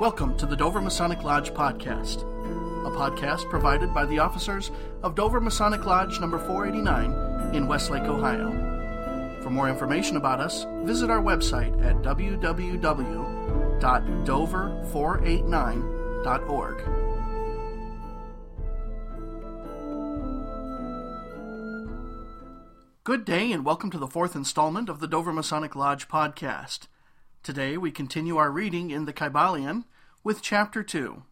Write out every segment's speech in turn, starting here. Welcome to the Dover Masonic Lodge podcast, a podcast provided by the officers of Dover Masonic Lodge number 489 in Westlake, Ohio. For more information about us, visit our website at www.dover489.org. Good day and welcome to the fourth installment of the Dover Masonic Lodge podcast. Today we continue our reading in the Kybalion with Chapter 2.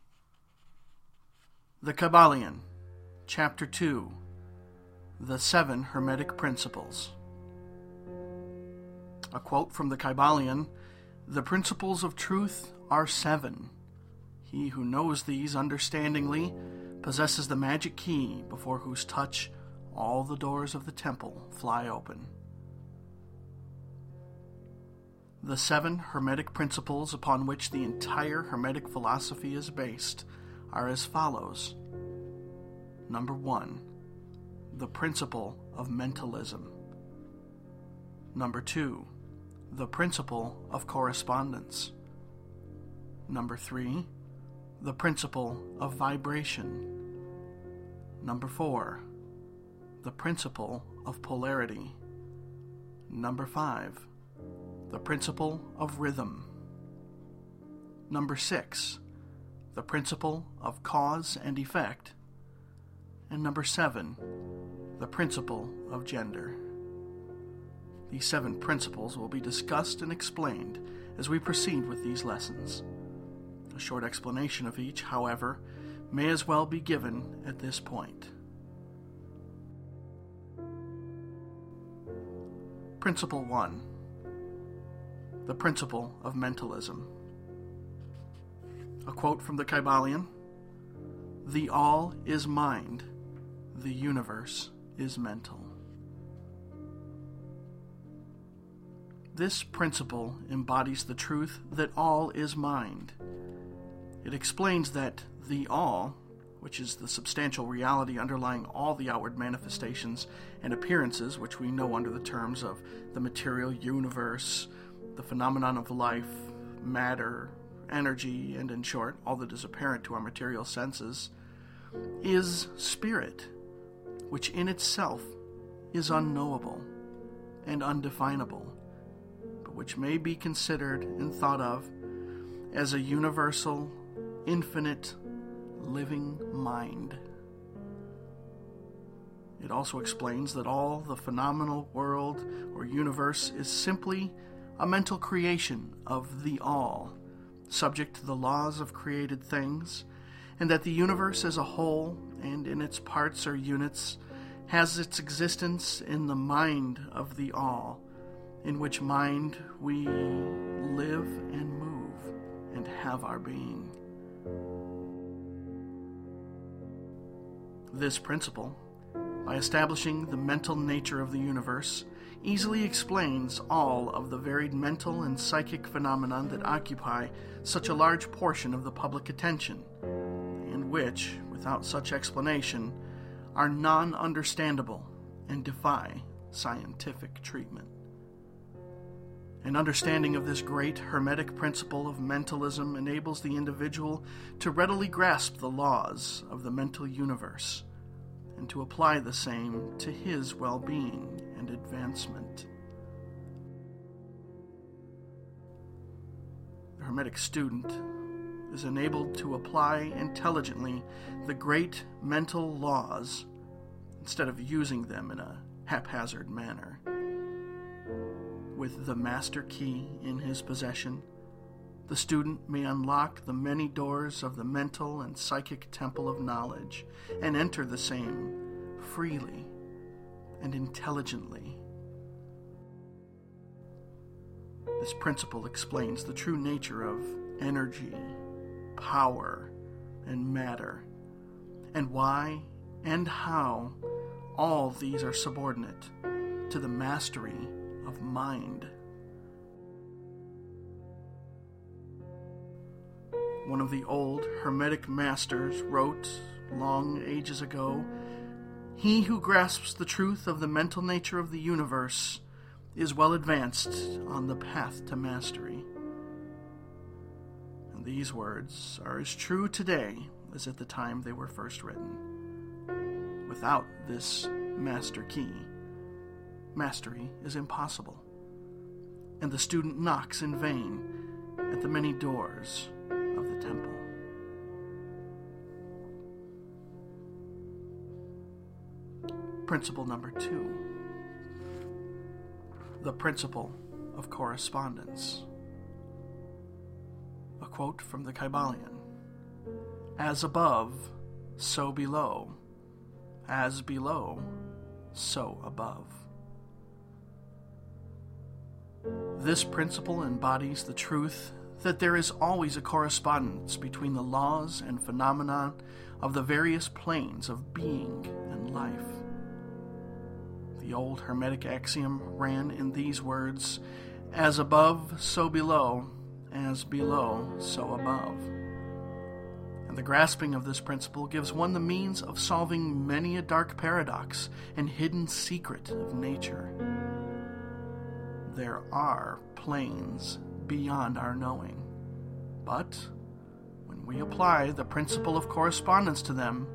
The Kybalion, Chapter 2, The Seven Hermetic Principles. A quote from the Kybalion: "The principles of truth are seven. He who knows these understandingly possesses the magic key before whose touch all the doors of the temple fly open." The seven hermetic principles upon which the entire hermetic philosophy is based are as follows. Number 1, the principle of mentalism. Number 2, the principle of correspondence. Number 3, the principle of vibration. Number 4, the principle of polarity. Number 5, the principle of rhythm. Number 6, the principle of cause and effect. And number 7, the principle of gender. These seven principles will be discussed and explained as we proceed with these lessons. A short explanation of each, however, may as well be given at this point. Principle 1, the principle of mentalism. A quote from the Kybalion: "The all is mind, the universe is mental." This principle embodies the truth that all is mind. It explains that the all, which is the substantial reality underlying all the outward manifestations and appearances which we know under the terms of the material universe, the phenomenon of life, matter, energy, and in short, all that is apparent to our material senses, is spirit, which in itself is unknowable and undefinable, but which may be considered and thought of as a universal, infinite, living mind. It also explains that all the phenomenal world or universe is simply a mental creation of the all, subject to the laws of created things, and that the universe as a whole and in its parts or units has its existence in the mind of the all, in which mind we live and move and have our being. This principle, by establishing the mental nature of the universe, easily explains all of the varied mental and psychic phenomena that occupy such a large portion of the public attention, and which, without such explanation, are non-understandable and defy scientific treatment. An understanding of this great hermetic principle of mentalism enables the individual to readily grasp the laws of the mental universe and to apply the same to his well-being and advancement. The hermetic student is enabled to apply intelligently the great mental laws instead of using them in a haphazard manner. With the master key in his possession, the student may unlock the many doors of the mental and psychic temple of knowledge and enter the same freely and intelligently. This principle explains the true nature of energy, power, and matter, and why and how all these are subordinate to the mastery of mind. One of the old Hermetic masters wrote long ages ago, "He who grasps the truth of the mental nature of the universe is well advanced on the path to mastery." And These words are as true today as at the time they were first written. Without this master key, mastery is impossible, and the student knocks in vain at the many doors of the temple. Principle number 2, the principle of correspondence. A quote from the Kybalion: as above, so below; as below, so above. This principle embodies the truth that there is always a correspondence between the laws and phenomena of the various planes of being and life. The old Hermetic axiom ran in these words: as above, so below; as below, so above. And the grasping of this principle gives one the means of solving many a dark paradox and hidden secret of nature. There are planes beyond our knowing, but when we apply the principle of correspondence to them,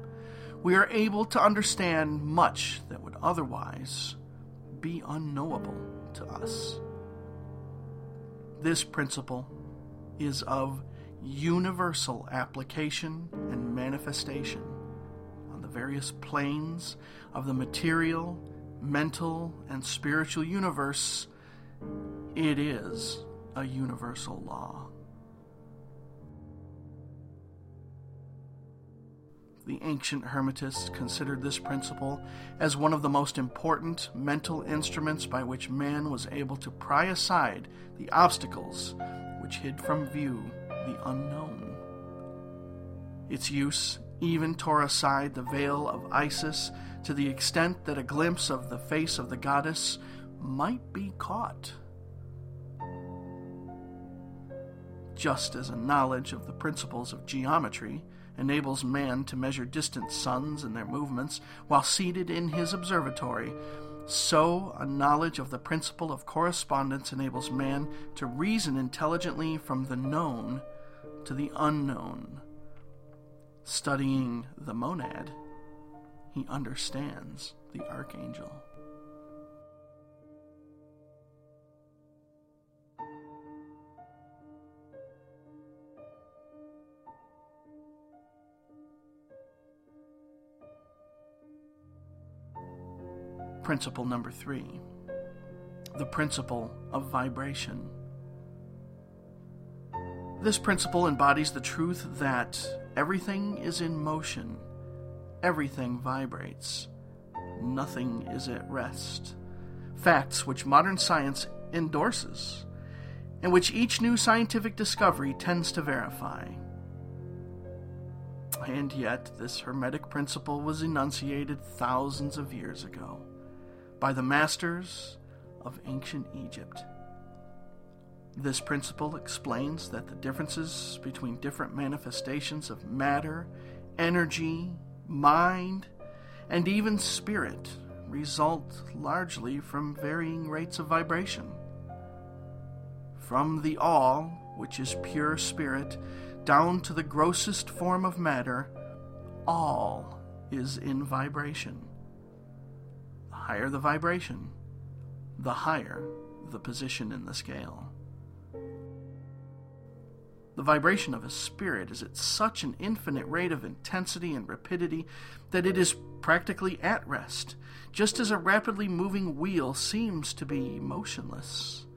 we are able to understand much that would otherwise be unknowable to us. This principle is of universal application and manifestation on the various planes of the material, mental, and spiritual universe. It is a universal law. The ancient Hermetists considered this principle as one of the most important mental instruments by which man was able to pry aside the obstacles which hid from view the unknown. Its use even tore aside the veil of Isis to the extent that a glimpse of the face of the goddess might be caught. Just as a knowledge of the principles of geometry enables man to measure distant suns and their movements while seated in his observatory, so a knowledge of the principle of correspondence enables man to reason intelligently from the known to the unknown. Studying the monad, he understands the archangel. Principle number 3, the principle of vibration. This principle embodies the truth that everything is in motion, everything vibrates, nothing is at rest. Facts which modern science endorses, and which each new scientific discovery tends to verify. And yet, this Hermetic principle was enunciated thousands of years ago by the masters of ancient Egypt. This principle explains that the differences between different manifestations of matter, energy, mind, and even spirit result largely from varying rates of vibration. From the all, which is pure spirit, down to the grossest form of matter, all is in vibration. The higher the vibration, the higher the position in the scale. The vibration of a spirit is at such an infinite rate of intensity and rapidity that it is practically at rest, just as a rapidly moving wheel seems to be motionless.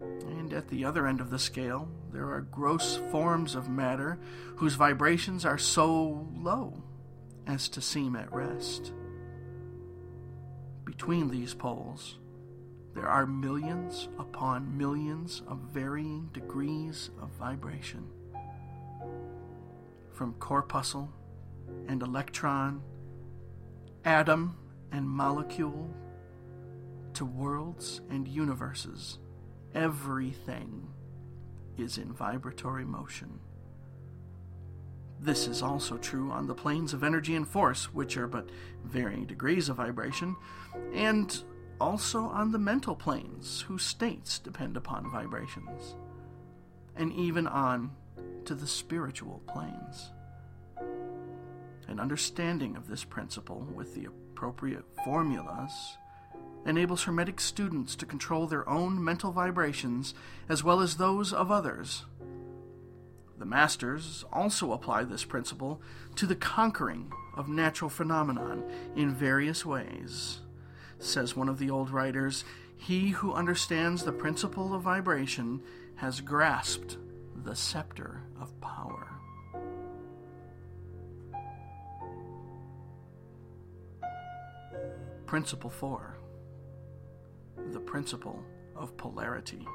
And at the other end of the scale, there are gross forms of matter whose vibrations are so low as to seem at rest. Between these poles, there are millions upon millions of varying degrees of vibration. From corpuscle and electron, atom and molecule, to worlds and universes, everything is in vibratory motion. This is also true on the planes of energy and force, which are but varying degrees of vibration, and also on the mental planes, whose states depend upon vibrations, and even on to the spiritual planes. An understanding of this principle with the appropriate formulas enables Hermetic students to control their own mental vibrations as well as those of others. The Masters also apply this principle to the conquering of natural phenomenon in various ways. Says one of the old writers, "He who understands the principle of vibration has grasped the scepter of power." Principle 4. The principle of polarity.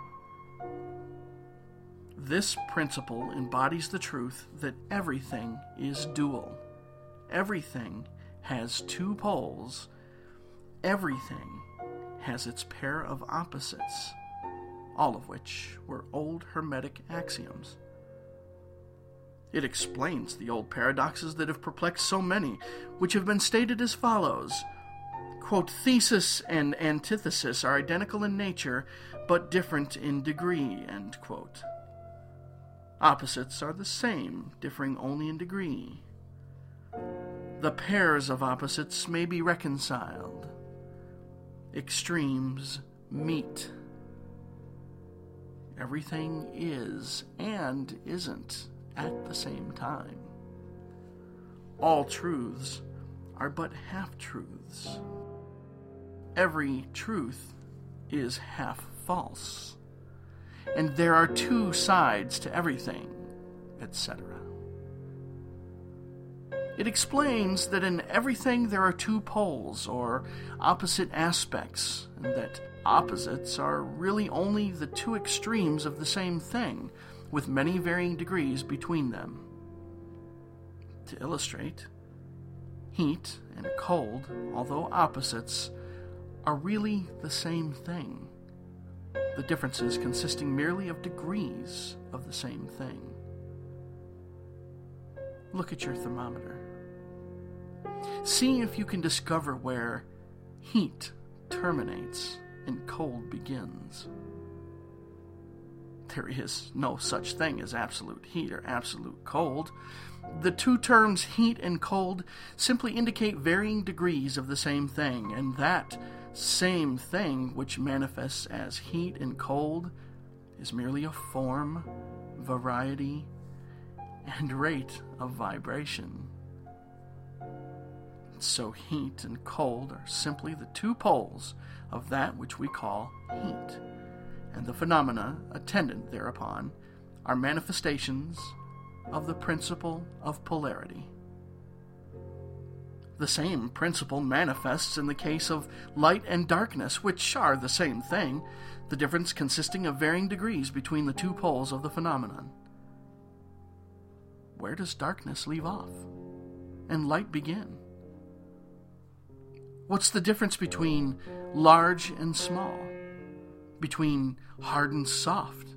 This principle embodies the truth that everything is dual. Everything has two poles. Everything has its pair of opposites, all of which were old Hermetic axioms. It explains the old paradoxes that have perplexed so many, which have been stated as follows. Quote, "Thesis and antithesis are identical in nature, but different in degree," end quote. Opposites are the same, differing only in degree. The pairs of opposites may be reconciled. Extremes meet. Everything is and isn't at the same time. All truths are but half-truths. Every truth is half false, and there are two sides to everything, etc. It explains that in everything there are two poles, or opposite aspects, and that opposites are really only the two extremes of the same thing, with many varying degrees between them. To illustrate, heat and cold, although opposites, are really the same thing, the differences consisting merely of degrees of the same thing. Look at your thermometer. See if you can discover where heat terminates and cold begins. There is no such thing as absolute heat or absolute cold. The two terms heat and cold simply indicate varying degrees of the same thing, and that same thing which manifests as heat and cold is merely a form, variety, and rate of vibration. So heat and cold are simply the two poles of that which we call heat, and the phenomena attendant thereupon are manifestations of the principle of polarity. The same principle manifests in the case of light and darkness, which are the same thing, the difference consisting of varying degrees between the two poles of the phenomenon. Where does darkness leave off and light begin? What's the difference between large and small, between hard and soft,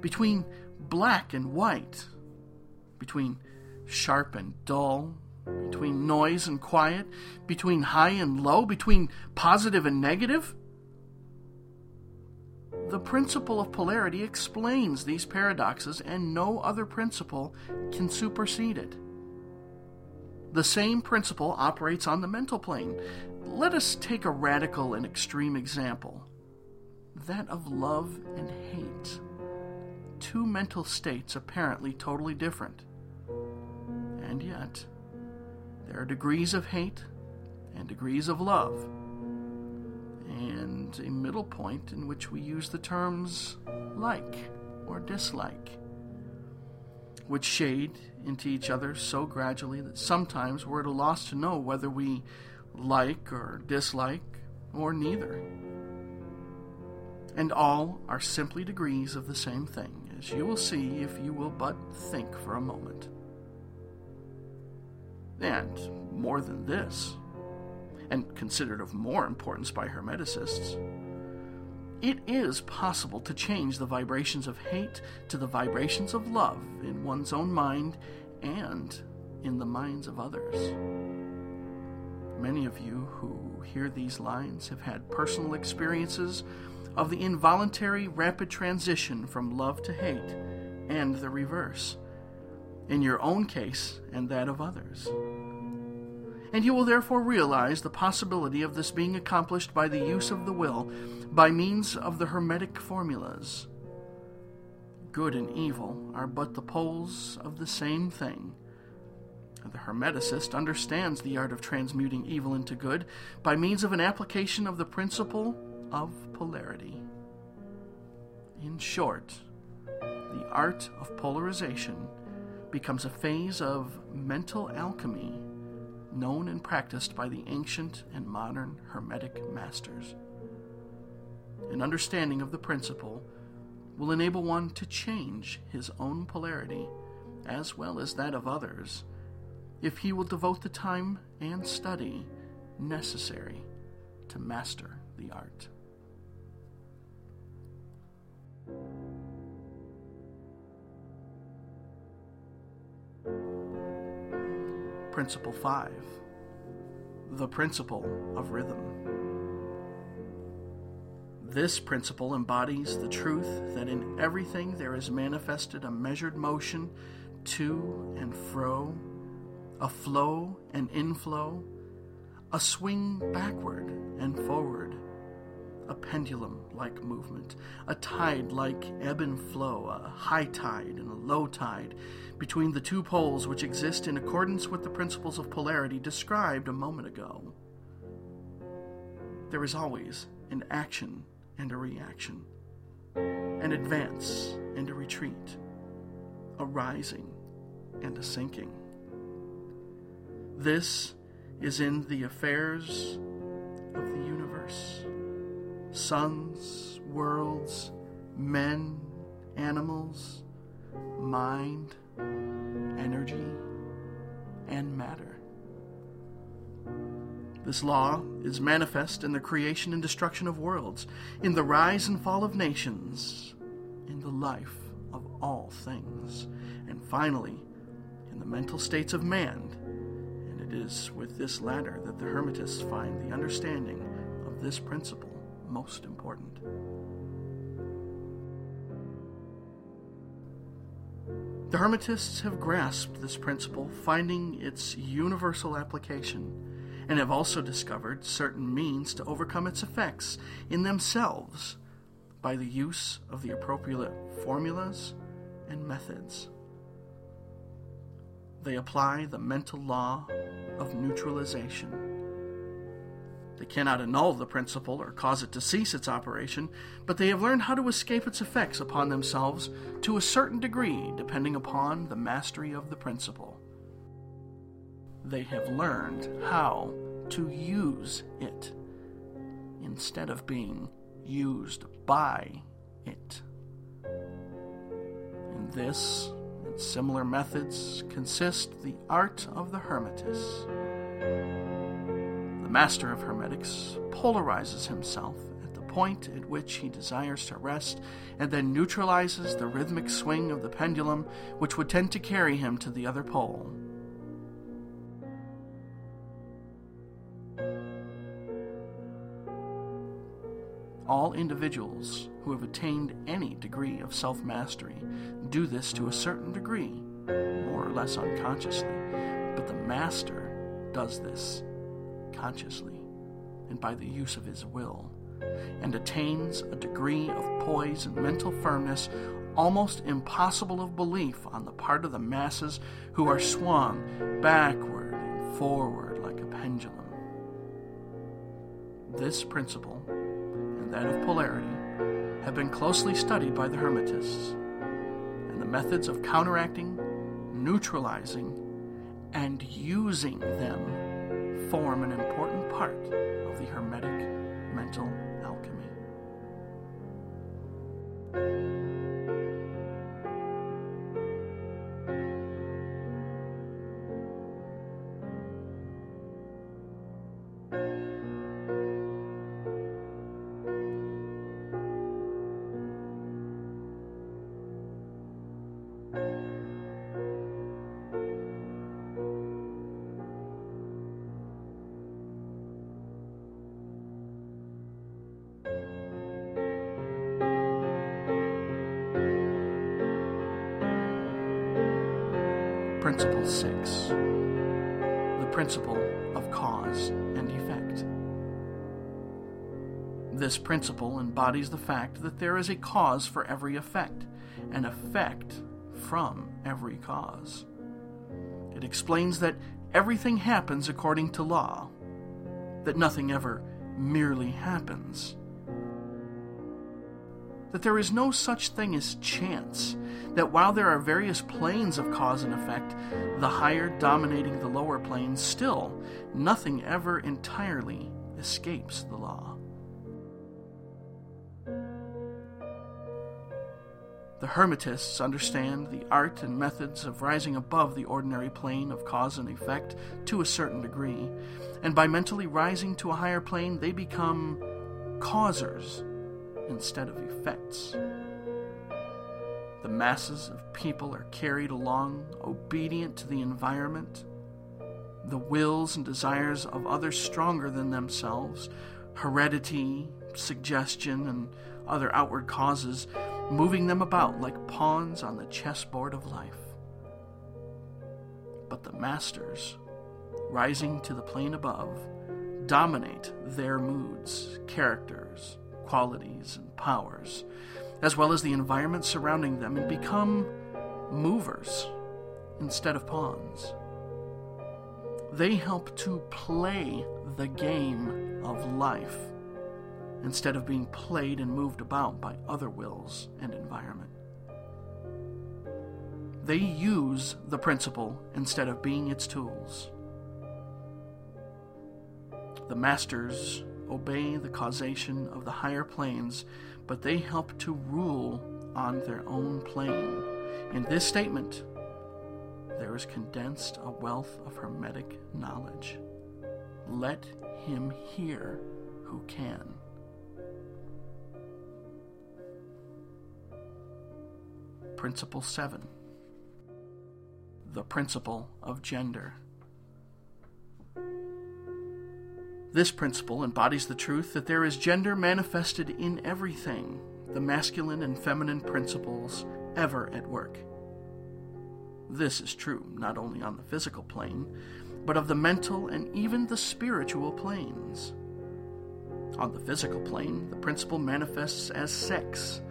between black and white, between sharp and dull, between noise and quiet, between high and low, between positive and negative? The principle of polarity explains these paradoxes, and no other principle can supersede it. The same principle operates on the mental plane. Let us take a radical and extreme example, that of love and hate, two mental states apparently totally different. And yet, there are degrees of hate and degrees of love, and a middle point in which we use the terms like or dislike, which shade into each other so gradually that sometimes we're at a loss to know whether we like or dislike or neither. And all are simply degrees of the same thing, as you will see if you will but think for a moment. And more than this, and considered of more importance by Hermeticists, it is possible to change the vibrations of hate to the vibrations of love in one's own mind and in the minds of others. Many of you who hear these lines have had personal experiences of the involuntary rapid transition from love to hate and the reverse, in your own case and that of others. And you will therefore realize the possibility of this being accomplished by the use of the will by means of the Hermetic formulas. Good and evil are but the poles of the same thing. The Hermeticist understands the art of transmuting evil into good by means of an application of the principle of polarity. In short, the art of polarization becomes a phase of mental alchemy known and practiced by the ancient and modern Hermetic masters. An understanding of the principle will enable one to change his own polarity, as well as that of others, if he will devote the time and study necessary to master the art. Principle 5. The Principle of Rhythm. This principle embodies the truth that in everything there is manifested a measured motion to and fro, a flow and inflow, a swing backward and forward, a pendulum-like movement, a tide-like ebb and flow, a high tide and a low tide, between the two poles which exist in accordance with the principles of polarity described a moment ago. There is always an action and a reaction, an advance and a retreat, a rising and a sinking. This is in the affairs of the universe. Suns, worlds, men, animals, mind, energy, and matter. This law is manifest in the creation and destruction of worlds, in the rise and fall of nations, in the life of all things, and finally, in the mental states of man. And it is with this latter that the Hermetists find the understanding of this principle most important. The Hermetists have grasped this principle, finding its universal application, and have also discovered certain means to overcome its effects in themselves by the use of the appropriate formulas and methods. They apply the mental law of neutralization. They cannot annul the principle or cause it to cease its operation, but they have learned how to escape its effects upon themselves to a certain degree, depending upon the mastery of the principle. They have learned how to use it, instead of being used by it. In this and similar methods consist the art of the Hermetist. The master of hermetics polarizes himself at the point at which he desires to rest, and then neutralizes the rhythmic swing of the pendulum, which would tend to carry him to the other pole. All individuals who have attained any degree of self-mastery do this to a certain degree, more or less unconsciously, but the master does this consciously and by the use of his will, and attains a degree of poise and mental firmness almost impossible of belief on the part of the masses who are swung backward and forward like a pendulum. This principle, and that of polarity, have been closely studied by the Hermetists, and the methods of counteracting, neutralizing, and using them form an important part of the Hermetic mental alchemy. Principle 6, the principle of cause and effect. This principle embodies the fact that there is a cause for every effect, an effect from every cause. It explains that everything happens according to law, that nothing ever merely happens, that there is no such thing as chance, that while there are various planes of cause and effect, the higher dominating the lower planes, still nothing ever entirely escapes the law. The Hermetists understand the art and methods of rising above the ordinary plane of cause and effect to a certain degree, and by mentally rising to a higher plane, they become causers instead of effects. The masses of people are carried along, obedient to the environment. The wills and desires of others stronger than themselves, heredity, suggestion, and other outward causes, moving them about like pawns on the chessboard of life. But the masters, rising to the plane above, dominate their moods, characters, qualities, and powers, as well as the environment surrounding them, and become movers instead of pawns. They help to play the game of life, instead of being played and moved about by other wills and environment. They use the principle instead of being its tools. The masters obey the causation of the higher planes, but they help to rule on their own plane. In this statement, there is condensed a wealth of hermetic knowledge. Let him hear who can. Principle 7, the principle of gender. This principle embodies the truth that there is gender manifested in everything, the masculine and feminine principles ever at work. This is true not only on the physical plane, but of the mental and even the spiritual planes. On the physical plane, the principle manifests as sex.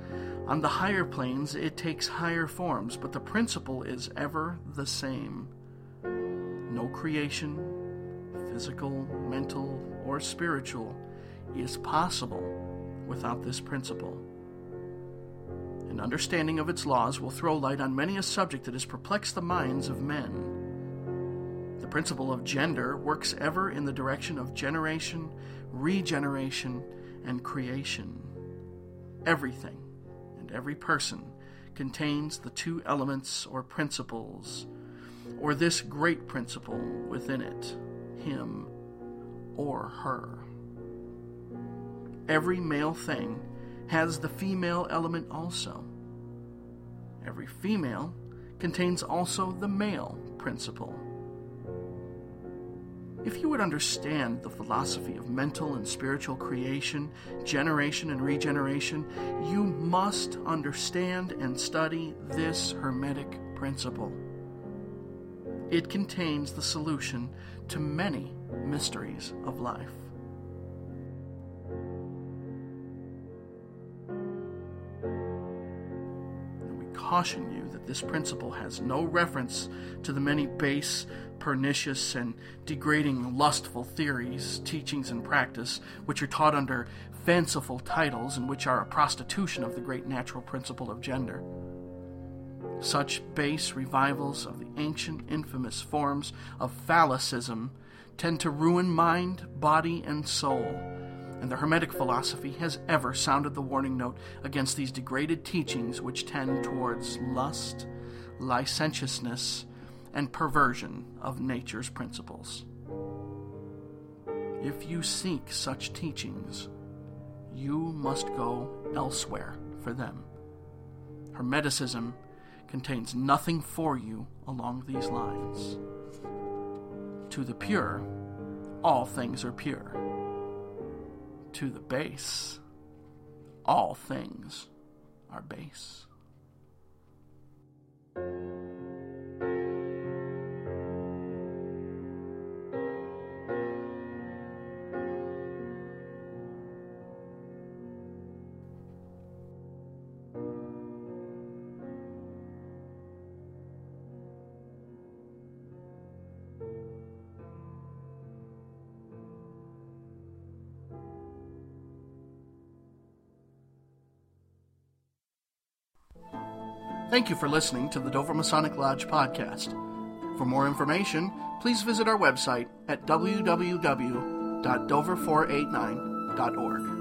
On the higher planes, it takes higher forms, but the principle is ever the same. No creation, physical, mental, or spiritual, is possible without this principle. An understanding of its laws will throw light on many a subject that has perplexed the minds of men. The principle of gender works ever in the direction of generation, regeneration, and creation. Everything, every person contains the two elements or principles, or this great principle within it, him or her. Every male thing has the female element also. Every female contains also the male principle. If you would understand the philosophy of mental and spiritual creation, generation and regeneration, you must understand and study this hermetic principle. It contains the solution to many mysteries of life. Caution you that this principle has no reference to the many base, pernicious, and degrading lustful theories, teachings, and practice which are taught under fanciful titles and which are a prostitution of the great natural principle of gender. Such base revivals of the ancient infamous forms of phallicism tend to ruin mind, body, and soul, and the Hermetic philosophy has ever sounded the warning note against these degraded teachings which tend towards lust, licentiousness, and perversion of nature's principles. If you seek such teachings, you must go elsewhere for them. Hermeticism contains nothing for you along these lines. To the pure, all things are pure. To the base, all things are base. Thank you for listening to the Dover Masonic Lodge podcast. For more information, please visit our website at www.dover489.org.